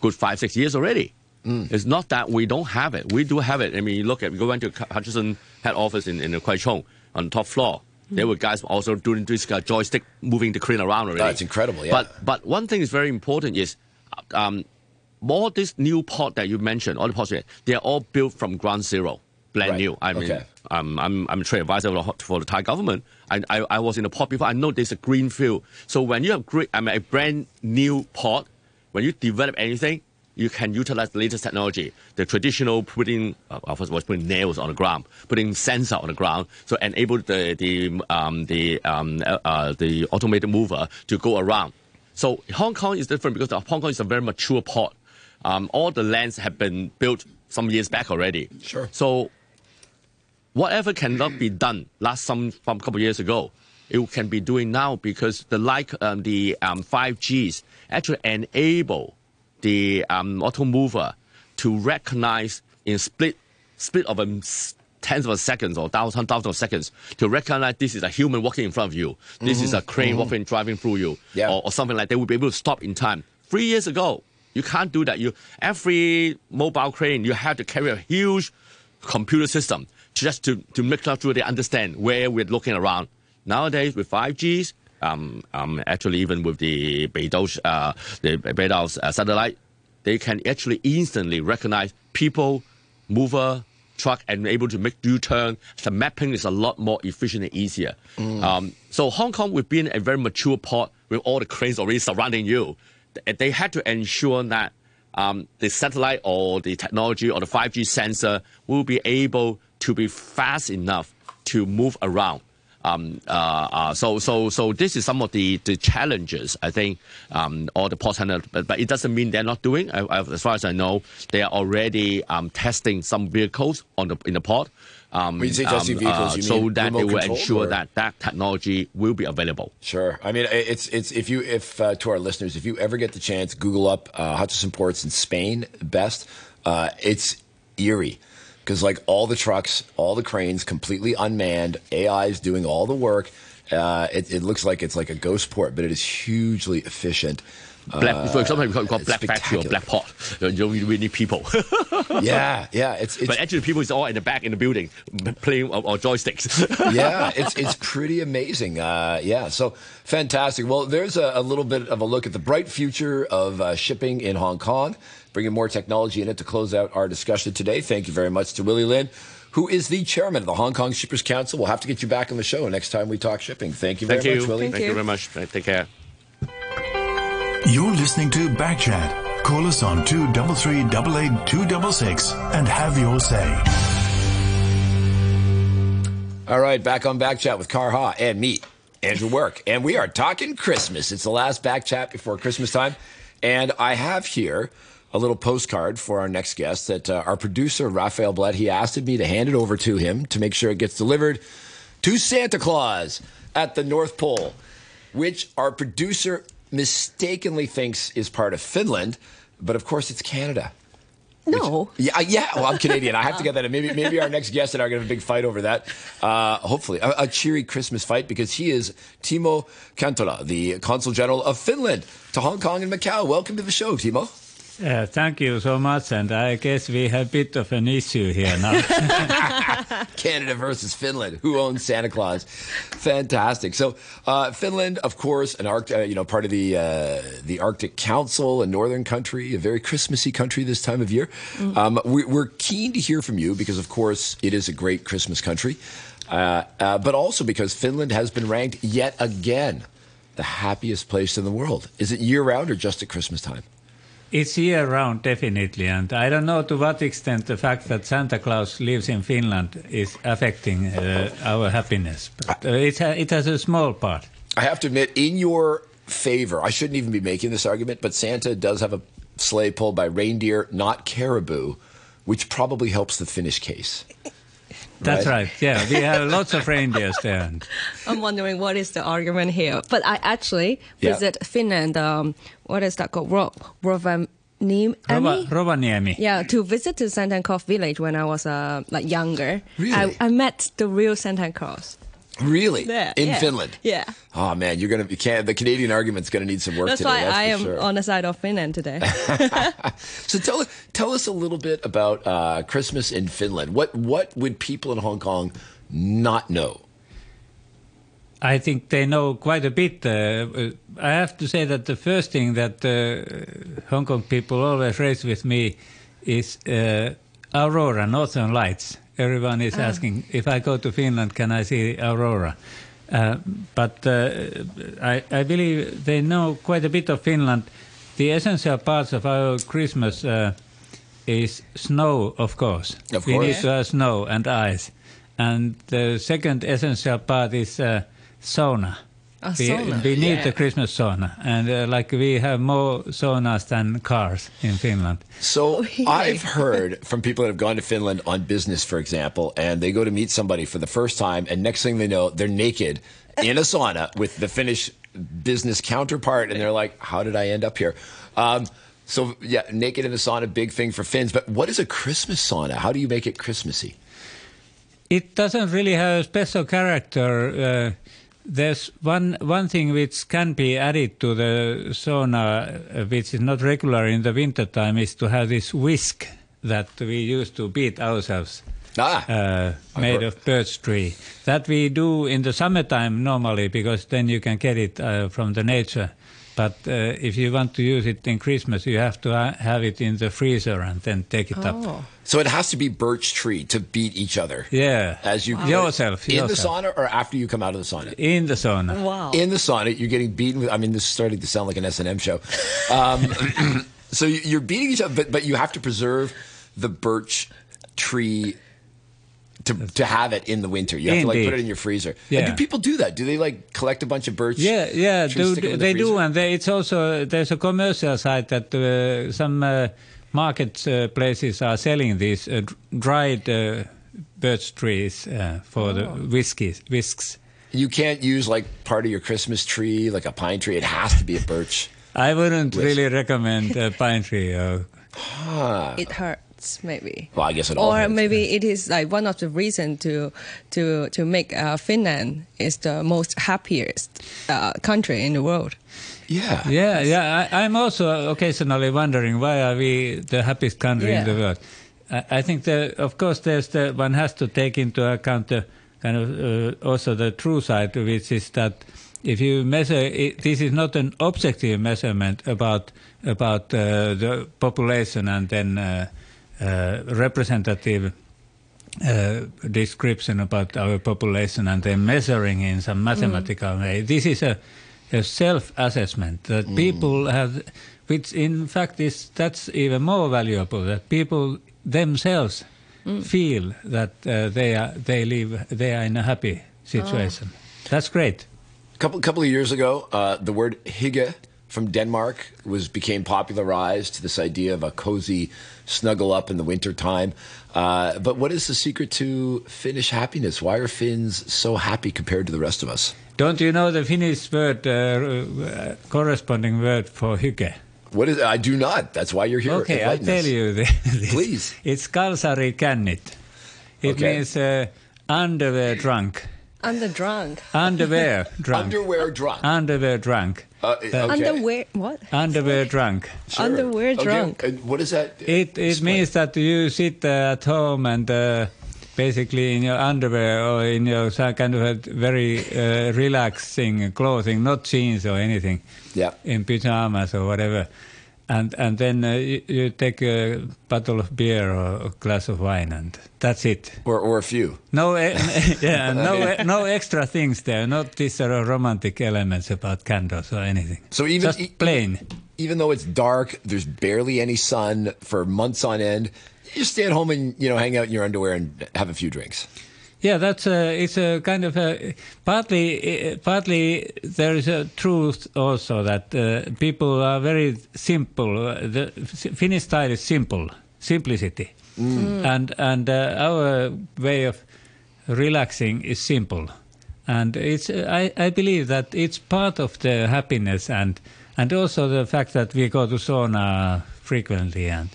good five, six years already. Mm. It's not that we don't have it. We do have it. I mean, you look at, we go into Hutchison head office in, in the Kwai Chong on the top floor. Mm. There were guys also doing this joystick, moving the crane around already. That's incredible, yeah. But, but one thing is very important is um, all this new port that you mentioned, all the ports, they're all built from ground zero, brand right. new. I mean, okay. um, I'm, I'm a trade advisor for the Thai government. I, I, I was in the port before. I know there's a green field. So when you have great, I mean, a brand new port, when you develop anything, you can utilize the latest technology, the traditional putting, uh, first of all, putting nails on the ground, putting sensor on the ground, so enable the the um, the um, uh, the automated mover to go around. So Hong Kong is different because Hong Kong is a very mature port. Um, all the lands have been built some years back already. Sure. So whatever cannot be done last some from a couple of years ago, it can be doing now because the like um, the um, five Gs actually enable the um, automover to recognize in split split of a tenth of a second or thousand thousand of seconds to recognize this is a human walking in front of you, this mm-hmm. is a crane mm-hmm. walking driving through you, yeah. or, or something like that. We'll be able to stop in time. Three years ago, you can't do that. You every mobile crane you have to carry a huge computer system just to to make sure they understand where we're looking around. Nowadays with five Gs. Um, um, actually, even with the Beidou, uh, the Beidou uh, satellite, they can actually instantly recognize people, mover, truck, and able to make U-turn. The mapping is a lot more efficient and easier. Mm. Um, so Hong Kong, we've been a very mature port with all the cranes already surrounding you. They had to ensure that um, the satellite or the technology or the five G sensor will be able to be fast enough to move around. Um, uh, uh, so, so, so this is some of the, the challenges, I think, um, all the ports handle, but, but it doesn't mean they're not doing. I, I, as far as I know, they are already um, testing some vehicles on the in the port, um, when you say testing um, vehicles, uh, you so mean that they will ensure or? that that technology will be available. Sure, I mean, it's it's if you if uh, to our listeners, if you ever get the chance, Google up uh, Hutchison Ports in Spain best. Uh, it's eerie. because like all the trucks, all the cranes, completely unmanned, A I is doing all the work. Uh, it, it looks like it's like a ghost port, but it is hugely efficient. Black, uh, sometimes we call, we call black factory or black pot. You don't really need people. yeah, yeah. It's, it's, but actually, people is all in the back in the building playing or, or joysticks. yeah, it's it's pretty amazing. Uh, yeah, so fantastic. Well, there's a, a little bit of a look at the bright future of uh, shipping in Hong Kong, bringing more technology in it to close out our discussion today. Thank you very much to Willie Lin, who is the chairman of the Hong Kong Shippers Council. We'll have to get you back on the show next time we talk shipping. Thank you very Thank much, you. Willie. Thank, Thank you. you very much. Right, take care. You're listening to Backchat. Call us on two three three, eight eight two six six and have your say. All right, back on Backchat with Kar Ha and me, Andrew Work. And we are talking Christmas. It's the last Backchat before Christmas time. And I have here a little postcard for our next guest that uh, our producer, Raphael Blett, he asked me to hand it over to him to make sure it gets delivered to Santa Claus at the North Pole, which our producer mistakenly thinks is part of Finland, but of course it's Canada. No. Which, yeah, yeah. Well, I'm Canadian. I have to get that in. Maybe, maybe our next guest and I are going to have a big fight over that. Uh, hopefully, a, a cheery Christmas fight, because he is Timo Kantola, the Consul General of Finland to Hong Kong and Macau. Welcome to the show, Timo. Uh, thank you so much, and I guess we have a bit of an issue here now. Canada versus Finland. Who owns Santa Claus? Fantastic. So uh, Finland, of course, an Arct- uh, you know, part of the uh, the Arctic Council, a northern country, a very Christmassy country this time of year. Mm-hmm. Um, we, we're keen to hear from you because, of course, it is a great Christmas country, uh, uh, but also because Finland has been ranked yet again the happiest place in the world. Is it year-round or just at Christmas time? It's year-round, definitely, and I don't know to what extent the fact that Santa Claus lives in Finland is affecting uh, our happiness, but uh, it, ha- it has a small part. I have to admit, in your favor, I shouldn't even be making this argument, but Santa does have a sleigh pulled by reindeer, not caribou, which probably helps the Finnish case. That's right. right. Yeah, we have lots of reindeers there. I'm wondering what is the argument here. But I actually yeah. visit Finland. Um, what is that called? Ro- Rovam- Niem- Rova- Rovaniemi. Yeah, to visit to Santa Claus village when I was uh, like younger. Really? I, I met the real Santa Claus. Really? Yeah, in yeah. Finland? Yeah. Oh man, you're gonna you can't, the Canadian argument's gonna need some work. That's today. Why That's why I am sure. on the side of Finland today. So tell tell us a little bit about uh, Christmas in Finland. What what would people in Hong Kong not know? I think they know quite a bit. Uh, I have to say that the first thing that uh, Hong Kong people always raise with me is uh, Aurora, Northern Lights. Everyone is asking, if I go to Finland, can I see Aurora? Uh, but uh, I, I believe they know quite a bit of Finland. The essential parts of our Christmas uh, is snow, of course. Of course. We need to have snow and ice. And the second essential part is uh, sauna. A we, sauna. we need yeah. the Christmas sauna, and uh, like we have more saunas than cars in Finland. So oh, yeah. I've heard from people that have gone to Finland on business, for example, and they go to meet somebody for the first time, and next thing they know, they're naked in a sauna with the Finnish business counterpart, and they're like, how did I end up here? Um, so yeah, naked in a sauna, big thing for Finns. But what is a Christmas sauna? How do you make it Christmassy? It doesn't really have a special character. Uh, There's one one thing which can be added to the sauna, uh, which is not regular in the wintertime, is to have this whisk that we used to beat ourselves, ah, uh, made of birch tree. That we do in the summertime normally, because then you can get it uh, from the nature. But uh, if you want to use it in Christmas, you have to ha- have it in the freezer and then take it oh. up. So it has to be birch tree to beat each other. Yeah. As you wow. yourself. In yourself. the sauna or after you come out of the sauna? In the sauna. Wow. In the sauna, you're getting beaten with, I mean, this is starting to sound like an S and M show. Um, so you're beating each other, but, but you have to preserve the birch tree To, to have it in the winter. You have Indeed. to like put it in your freezer. Yeah. And do people do that? Do they like collect a bunch of birch? Yeah, yeah, do, do, the they freezer? do. And they, it's also, there's a commercial side that uh, some uh, market uh, places are selling these uh, dried uh, birch trees uh, for oh. the whiskies, whisks. You can't use like part of your Christmas tree, like a pine tree. It has to be a birch. I wouldn't whisk. really recommend a pine tree. Or... It hurts. costs, maybe. Well, I guess it all. Or maybe sense. It is like one of the reasons to to to make uh, Finland is the most happiest uh, country in the world. Yeah, yeah, yeah. I, I'm also occasionally wondering why are we the happiest country yeah. in the world. I, I think that of course there's the, one has to take into account the kind of uh, also the true side, which is that. If you measure, it, this is not an objective measurement about about uh, the population and then uh, uh, representative uh, description about our population and then measuring in some mathematical mm. way. This is a, a self-assessment that mm. people have, which in fact is that's even more valuable that people themselves mm. feel that uh, they are they live they are in a happy situation. Oh. That's great. Couple couple of years ago, uh, the word hygge from Denmark was became popularized to this idea of a cozy snuggle up in the wintertime. Uh, but what is the secret to Finnish happiness? Why are Finns so happy compared to the rest of us? Don't you know the Finnish word, uh, corresponding word for hygge? What is? I do not. That's why you're here. Okay, I'll tell you this. Please. It's kalsarikännit. It okay. means uh, underwear drunk. Underdrunk. Underwear drunk. Underwear drunk. Underwear drunk. Uh, okay. Underwear what? Underwear drunk. Sure. Underwear drunk. Okay. What is that? It it explain? Means that you sit uh, at home and uh, basically in your underwear or in your kind of a very uh, relaxing clothing, not jeans or anything. Yeah. In pajamas or whatever, and and then uh, you, you take a bottle of beer or a glass of wine and that's it. Or or a few. No, e yeah, no, no extra things there. Not these sort of romantic elements about candles or anything. So even just e plain. Even though it's dark, there's barely any sun for months on end. You stay at home and you know hang out in your underwear and have a few drinks. Yeah, that's a, it's a kind of a, partly, partly there is a truth also that uh, people are very simple. The Finnish style is simple, simplicity. Mm. And, and uh, our way of relaxing is simple. And it's, I, I believe that it's part of the happiness and, and also the fact that we go to sauna frequently and...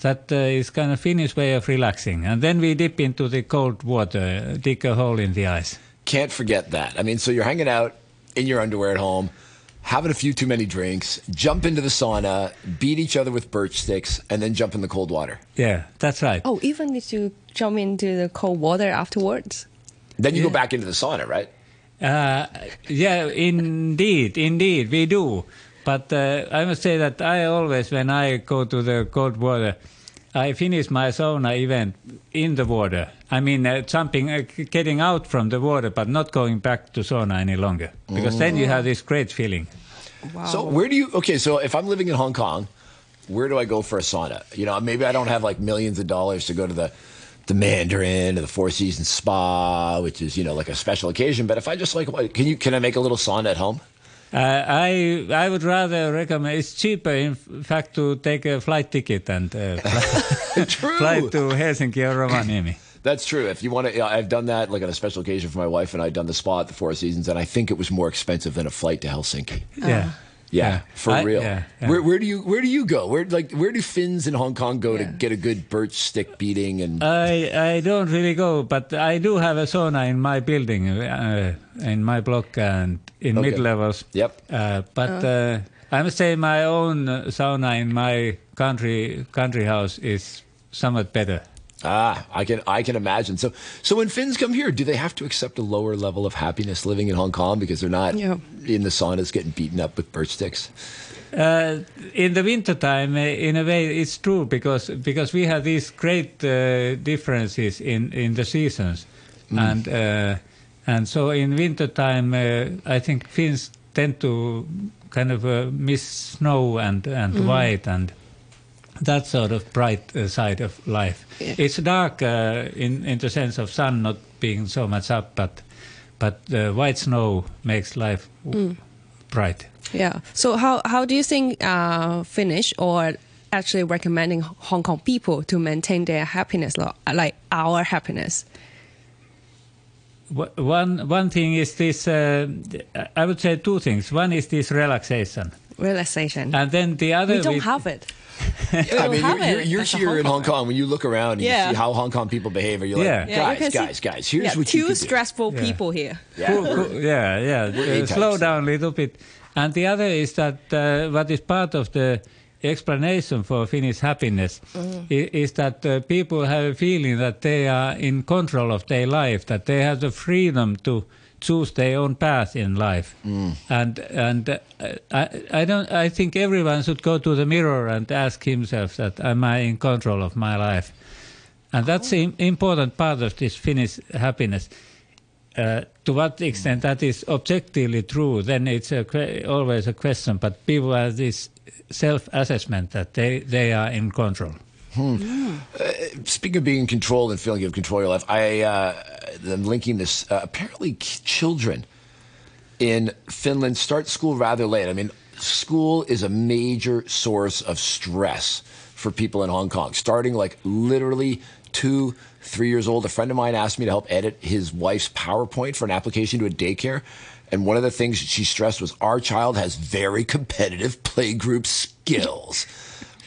That uh, is kind of Finnish way of relaxing. And then we dip into the cold water, dig a hole in the ice. Can't forget that. I mean, so you're hanging out in your underwear at home, having a few too many drinks, jump into the sauna, beat each other with birch sticks, and then jump in the cold water. Yeah, that's right. Oh, even if you jump into the cold water afterwards? Then you yeah. go back into the sauna, right? Uh, yeah, indeed, indeed, we do. But uh, I must say that I always, when I go to the cold water, I finish my sauna event in the water. I mean, uh, jumping, uh, getting out from the water, but not going back to sauna any longer. Because mm. then you have this great feeling. Wow. So where do you, okay, so if I'm living in Hong Kong, where do I go for a sauna? You know, maybe I don't have like millions of dollars to go to the, the Mandarin or the Four Seasons Spa, which is, you know, like a special occasion. But if I just like, can you, can I make a little sauna at home? Uh, I I would rather recommend it's cheaper in fact to take a flight ticket and uh, fly, fly to Helsinki or Rovaniemi. That's true. If you want to, I've done that like on a special occasion for my wife and I done the spa at the Four Seasons, and I think it was more expensive than a flight to Helsinki. Yeah, yeah, yeah. for I, real. Yeah, yeah. Where, where do you where do you go? Where like where do Finns in Hong Kong go yeah. to get a good birch stick beating? And I I don't really go, but I do have a sauna in my building, uh, in my block and. In okay. mid-levels. Yep. Uh, but uh, I must say my own sauna in my country country house is somewhat better. Ah, I can I can imagine. So so when Finns come here, do they have to accept a lower level of happiness living in Hong Kong because they're not yeah. in the saunas getting beaten up with birch sticks? Uh, in the wintertime, in a way, it's true because because we have these great uh, differences in, in the seasons. Mm. And... Uh, And so in wintertime, uh, I think Finns tend to kind of uh, miss snow and, and mm. white and that sort of bright uh, side of life. Yeah. It's dark uh, in, in the sense of sun not being so much up, but, but uh, white snow makes life mm. bright. Yeah. So how, how do you think uh, Finnish or actually recommending Hong Kong people to maintain their happiness, like our happiness? One one thing is this. Uh, I would say two things. One is this relaxation. relaxation. And then the other... We don't we, have it. I mean, you're, you're, you're here Hong in Hong Kong. When you look around and yeah. you see how Hong Kong people behave, you're like, yeah. guys, yeah, guys, see, guys, here's yeah, what two you Two stressful do. people yeah. here. Yeah, cool, cool. yeah. yeah. Uh, slow down a little bit. And the other is that uh, what is part of the explanation for Finnish happiness mm. is, is that uh, people have a feeling that they are in control of their life, that they have the freedom to choose their own path in life. Mm. And and uh, I, I don't. I think everyone should go to the mirror and ask himself that, am I in control of my life? And that's an oh. important part of this Finnish happiness. Uh, to what extent that is objectively true, then it's a que- always a question. But people have this self-assessment that they, they are in control. Hmm. Yeah. Uh, speaking of being in control and feeling you have control of your life, I uh, am linking this. Uh, apparently, children in Finland start school rather late. I mean, school is a major source of stress for people in Hong Kong, starting like literally two, three years old. A friend of mine asked me to help edit his wife's PowerPoint for an application to a daycare. And one of the things she stressed was, our child has very competitive playgroup skills,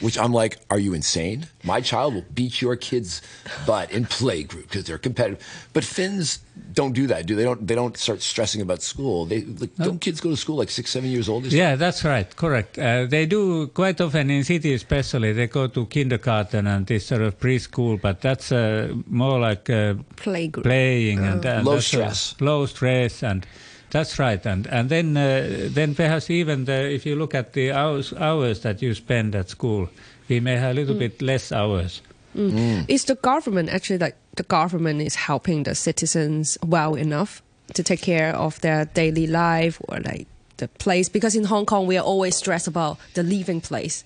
which I'm like, are you insane? My child will beat your kid's butt in playgroup because they're competitive. But Finns don't do that, do they? Don't, they don't start stressing about school. They like, Don't kids go to school like six, seven years old? Yeah, that's right. Correct. Uh, they do quite often in cities, especially. They go to kindergarten and this sort of preschool, but that's uh, more like uh, playgroup. playing. Uh, and, and low stress. Uh, low stress and... That's right, and and then uh, then perhaps even the, if you look at the hours, hours that you spend at school, we may have a little mm. bit less hours. Mm. Mm. Is the government actually like the government is helping the citizens well enough to take care of their daily life or like the place? Because in Hong Kong we are always stressed about the living place,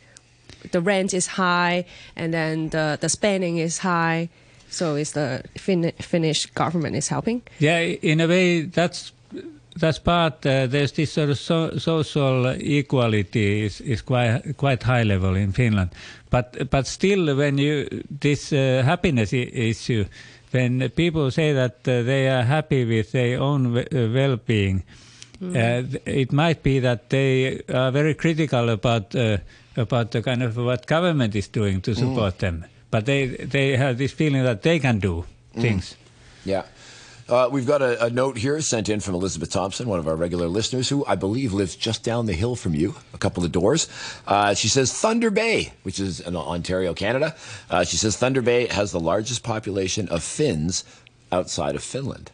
the rent is high, and then the the spending is high. So is the fin- Finnish government is helping? Yeah, in a way that's. That's part. Uh, there's this sort of so, social equality is, is quite quite high level in Finland, but but still, when you this uh, happiness I- issue, when people say that uh, they are happy with their own w- well-being, mm. uh, it might be that they are very critical about uh, about the kind of what government is doing to support mm. them. But they they have this feeling that they can do mm. things. Yeah. Uh, we've got a, a note here sent in from Elizabeth Thompson, one of our regular listeners, who I believe lives just down the hill from you, a couple of doors. Uh, she says Thunder Bay, which is in Ontario, Canada. Uh, she says Thunder Bay has the largest population of Finns outside of Finland.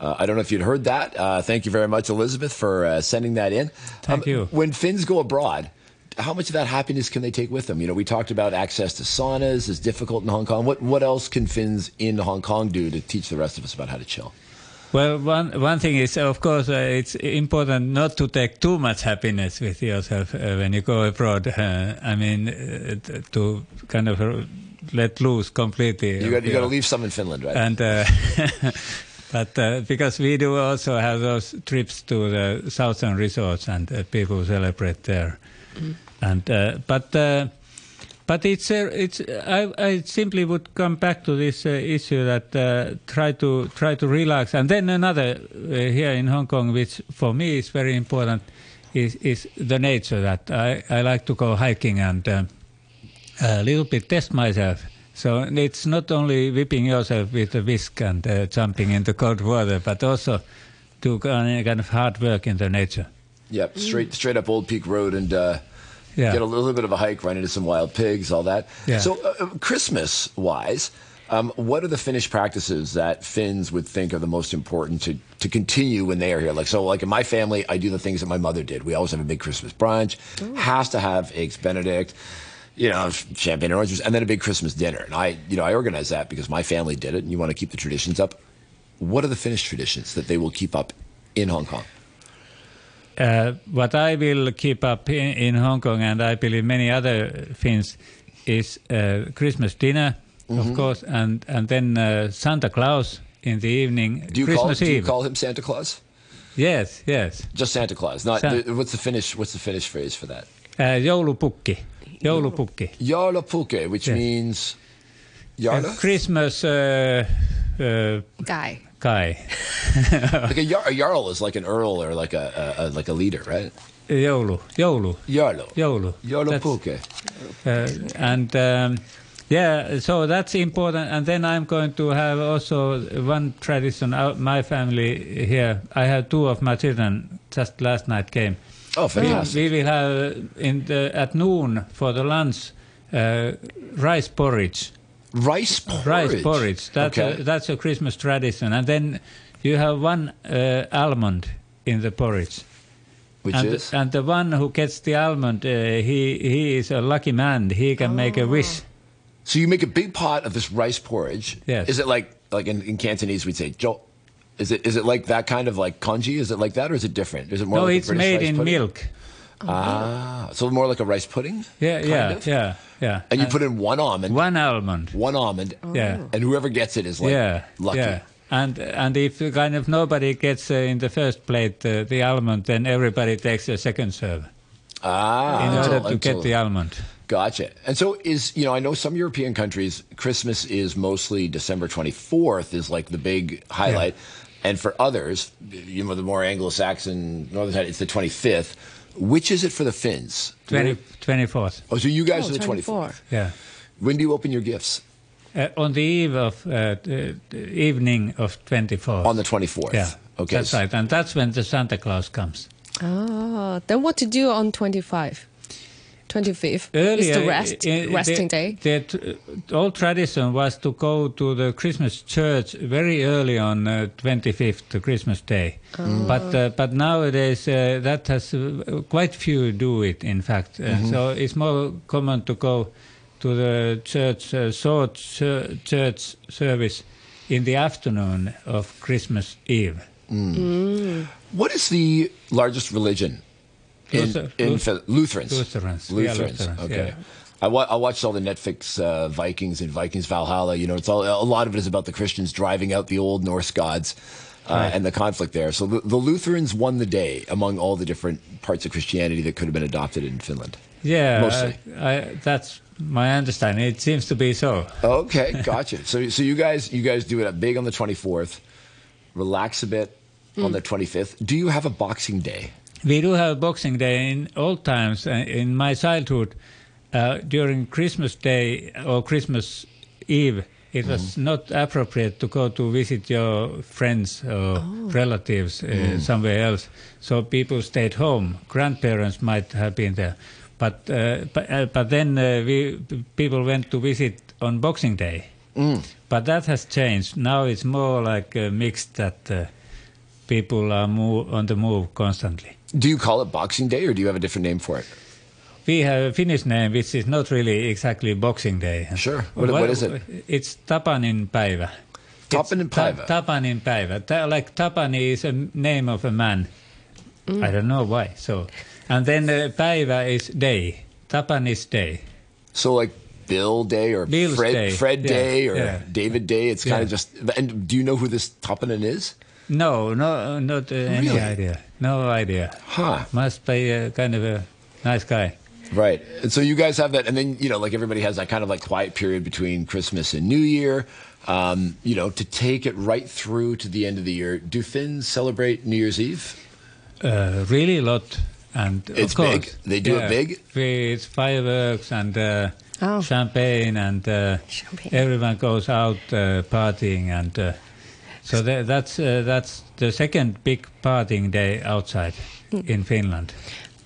Uh, I don't know if you'd heard that. Uh, thank you very much, Elizabeth, for uh, sending that in. Thank um, you. When Finns go abroad, how much of that happiness can they take with them? You know, we talked about access to saunas is difficult in Hong Kong. What what else can Finns in Hong Kong do to teach the rest of us about how to chill? Well, one one thing is, of course, uh, it's important not to take too much happiness with yourself uh, when you go abroad. Uh, I mean, uh, to kind of let loose completely. You got you got to leave some in Finland, right? And uh, but uh, because we do also have those trips to the southern resorts, and uh, people celebrate there. Mm. And uh, but uh, but it's uh, it's I, I simply would come back to this uh, issue that uh, try to try to relax. And then another uh, here in Hong Kong, which for me is very important, is is the nature. That I, I like to go hiking and uh, a little bit test myself. So it's not only whipping yourself with a whisk and uh, jumping into cold water, but also do kind of hard work in the nature. Yep, straight straight up Old Peak Road and uh, yeah. get a little bit of a hike, run into some wild pigs, all that. Yeah. So uh, Christmas-wise, um, what are the Finnish practices that Finns would think are the most important to, to continue when they are here? Like So like in my family, I do the things that my mother did. We always have a big Christmas brunch, Ooh. has to have Eggs Benedict, you know, champagne and oranges, and then a big Christmas dinner. And I, you know, I organize that because my family did it, and you want to keep the traditions up. What are the Finnish traditions that they will keep up in Hong Kong? Uh, what I will keep up in, in Hong Kong, and I believe many other Finns, is uh, Christmas dinner, mm-hmm. of course, and and then uh, Santa Claus in the evening. Do you Christmas call, Eve. Do you call him Santa Claus? Yes, yes. Just Santa Claus. Not San- what's the Finnish what's the Finnish phrase for that? Uh, joulupukki. Joulupukki. Joulupukki, which yes. means uh, Christmas uh, uh, guy. kai. Like a, a jarl is like an earl or like a, a, a like a leader, right? Joulu, joulu, joulu, joulu, joulupukki. Uh, and um, yeah, so that's important. And then I'm going to have also one tradition. My family here, I have two of my children just last night came. Oh, fantastic! We, we will have in the, at noon for the lunch uh, rice porridge. Rice porridge. Rice porridge. That's okay. a, that's a Christmas tradition. And then you have one uh, almond in the porridge. Which and, is? And the one who gets the almond, uh, he he is a lucky man. He can oh. make a wish. So you make a big pot of this rice porridge. Yes. Is it like like in, in Cantonese we'd say jo? Is it is it like that kind of like congee? Is it like that, or is it different? Is it more? No, like it's a made in pudding? Milk. Ah, so more like a rice pudding. Yeah, kind yeah, of? yeah, yeah. And you and put in one almond. One almond. One almond. Oh. Yeah. And whoever gets it is like yeah, lucky. Yeah. And and if kind of nobody gets uh, in the first plate uh, the almond, then everybody takes a second serve. Ah, in order until, to until, get the almond. Gotcha. And so is, you know, I know some European countries, Christmas is mostly December twenty-fourth is like the big highlight. Yeah. And for others, you know, the more Anglo-Saxon northern side, it's the twenty-fifth. Which is it for the Finns? twenty, twenty-fourth. Oh, so you guys oh, are the twenty-fourth. Yeah. When do you open your gifts? Uh, on the eve of, uh, the evening of twenty-fourth. On the twenty-fourth. Yeah. Okay. That's right. And that's when the Santa Claus comes. Oh, then what to do on twenty-fifth? twenty-fifth is the rest, in, resting the, day. The old tradition was to go to the Christmas church very early on uh, twenty-fifth, the Christmas day. Mm. But uh, but nowadays uh, that has uh, quite few do it, in fact. Uh, mm-hmm. So it's more common to go to the church uh, short ch- church service in the afternoon of Christmas Eve. Mm. Mm. What is the largest religion? In, in Luther- Lutherans. Lutherans. Lutherans. Lutherans. Yeah, okay. Yeah. I, wa- I watched all the Netflix uh, Vikings and Vikings Valhalla. You know, it's all, a lot of it is about the Christians driving out the old Norse gods uh, right. and the conflict there. So the, the Lutherans won the day among all the different parts of Christianity that could have been adopted in Finland. Yeah, mostly. I, I, that's my understanding. It seems to be so. Okay, gotcha. so, so you guys, you guys do it up big on the twenty-fourth, relax a bit mm. on the twenty-fifth. Do you have a Boxing Day? We do have Boxing Day in old times. In my childhood, uh, during Christmas Day or Christmas Eve, it was mm. not appropriate to go to visit your friends or oh. relatives uh, mm. somewhere else. So people stayed home. Grandparents might have been there, but uh, but, uh, but then uh, we people went to visit on Boxing Day. Mm. But that has changed. Now it's more like uh, mixed that uh, people are move, on the move constantly. Do you call it Boxing Day, or do you have a different name for it? We have a Finnish name, which is not really exactly Boxing Day. Sure. What, what, what is it? It's Tapanin päiva. Tapanin päiva. Ta- Tapanin päiva. Ta- like Tapani is a name of a man. Mm. I don't know why. So, and then uh, päivä is day. Tapanis day. So like Bill Day or Bill's Fred Day, Fred yeah. Day or yeah. David Day. It's yeah. kind of just. And do you know who this Tapanin is? No, no, not uh, really? any idea. No idea. Huh. Must be uh, kind of a nice guy. Right. And so you guys have that, and then, you know, like everybody has that kind of like quiet period between Christmas and New Year, um, you know, to take it right through to the end of the year. Do Finns celebrate New Year's Eve? Uh, really a lot. And of it's course, big. They do yeah, it big? It's fireworks and uh, oh. champagne, and uh, champagne. Everyone goes out uh, partying and... Uh, So th- that's uh, that's the second big partying day outside mm. in Finland.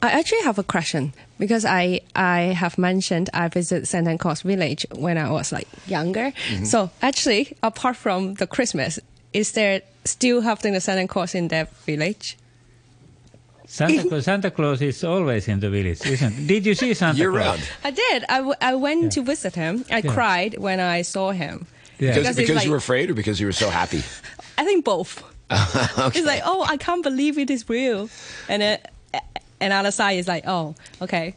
I actually have a question, because I, I have mentioned I visited Santa Claus village when I was like younger. Mm-hmm. So actually, apart from the Christmas, is there still having the Santa Claus in that village? Santa Claus, Santa Claus is always in the village, isn't it? Did you see Santa You're Claus? Round. I did. I, w- I went yeah. to visit him. I yeah. cried when I saw him. Yeah. Because, because, because like, you were afraid, or because you were so happy? I think both. Okay. It's like, oh, I can't believe it is real. And uh, another side is like, oh, okay.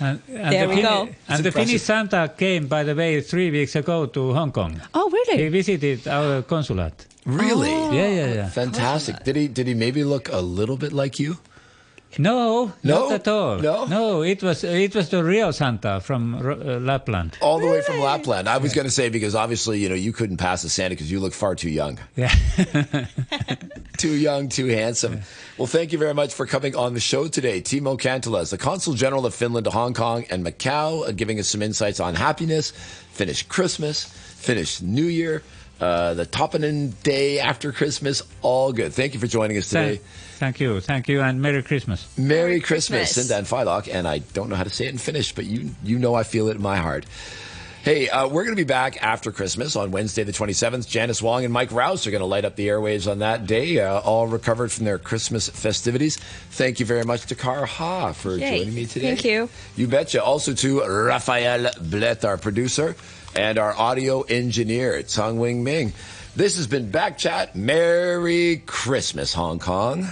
And, and there the we Fini- go. And the Finnish Santa came, by the way, three weeks ago to Hong Kong. Oh, really? He visited our consulate. Really? Oh. Yeah, yeah, yeah. Fantastic. Did he, did he maybe look a little bit like you? No, no, not at all. No, no, it was it was the real Santa from uh, Lapland. All the way from Lapland. I was yeah. going to say, because obviously, you know, you couldn't pass the Santa because you look far too young. Yeah, too young, too handsome. Yeah. Well, thank you very much for coming on the show today, Timo Kantola, the Consul General of Finland to Hong Kong and Macau, uh, giving us some insights on happiness, Finnish Christmas, Finnish New Year, uh, the Tapanin Day after Christmas. All good. Thank you for joining us today. Thanks. Thank you, thank you, and Merry Christmas. Merry, Merry Christmas, Sindan Phylok, and I don't know how to say it in Finnish, but you you know I feel it in my heart. Hey, uh, we're going to be back after Christmas on Wednesday the twenty-seventh. Janice Wong and Mike Rouse are going to light up the airwaves on that day, uh, all recovered from their Christmas festivities. Thank you very much to Kar Ha for Yay. joining me today. Thank you. You betcha. Also to Raphael Blett, our producer, and our audio engineer, Tsang Wing Ming. This has been Backchat. Merry Christmas, Hong Kong.